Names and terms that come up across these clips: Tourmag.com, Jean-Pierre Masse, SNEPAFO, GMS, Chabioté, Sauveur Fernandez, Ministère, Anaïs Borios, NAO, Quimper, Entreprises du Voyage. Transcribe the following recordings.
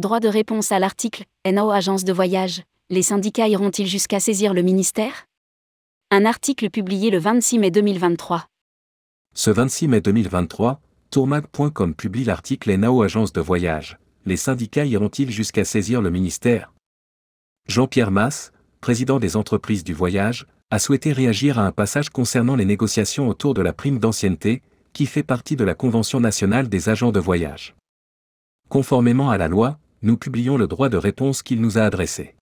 Droit de réponse à l'article « NAO agence de voyage, les syndicats iront-ils jusqu'à saisir le ministère ?» Un article publié le 26 mai 2023. Ce 26 mai 2023, Tourmag.com publie l'article NAO agence de voyage, les syndicats iront-ils jusqu'à saisir le ministère ? Jean-Pierre Masse, président des entreprises du voyage, a souhaité réagir à un passage concernant les négociations autour de la prime d'ancienneté, qui fait partie de la Convention nationale des agents de voyage. Conformément à la loi, nous publions le droit de réponse qu'il nous a adressé.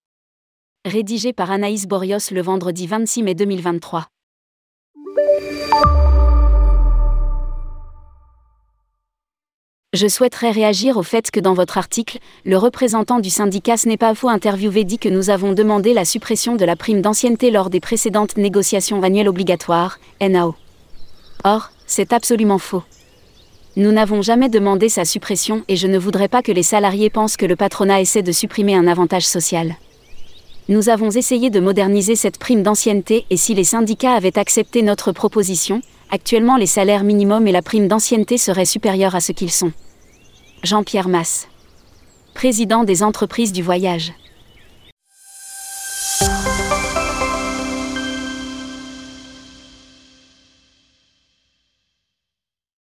Rédigé par Anaïs Borios le vendredi 26 mai 2023. Je souhaiterais réagir au fait que dans votre article, le représentant du syndicat SNEPAFO interviewé dit que nous avons demandé la suppression de la prime d'ancienneté lors des précédentes négociations annuelles obligatoires, NAO. Or, c'est absolument faux. Nous n'avons jamais demandé sa suppression et je ne voudrais pas que les salariés pensent que le patronat essaie de supprimer un avantage social. Nous avons essayé de moderniser cette prime d'ancienneté et si les syndicats avaient accepté notre proposition, actuellement, les salaires minimums et la prime d'ancienneté seraient supérieurs à ce qu'ils sont. Jean-Pierre Masse, président des entreprises du voyage.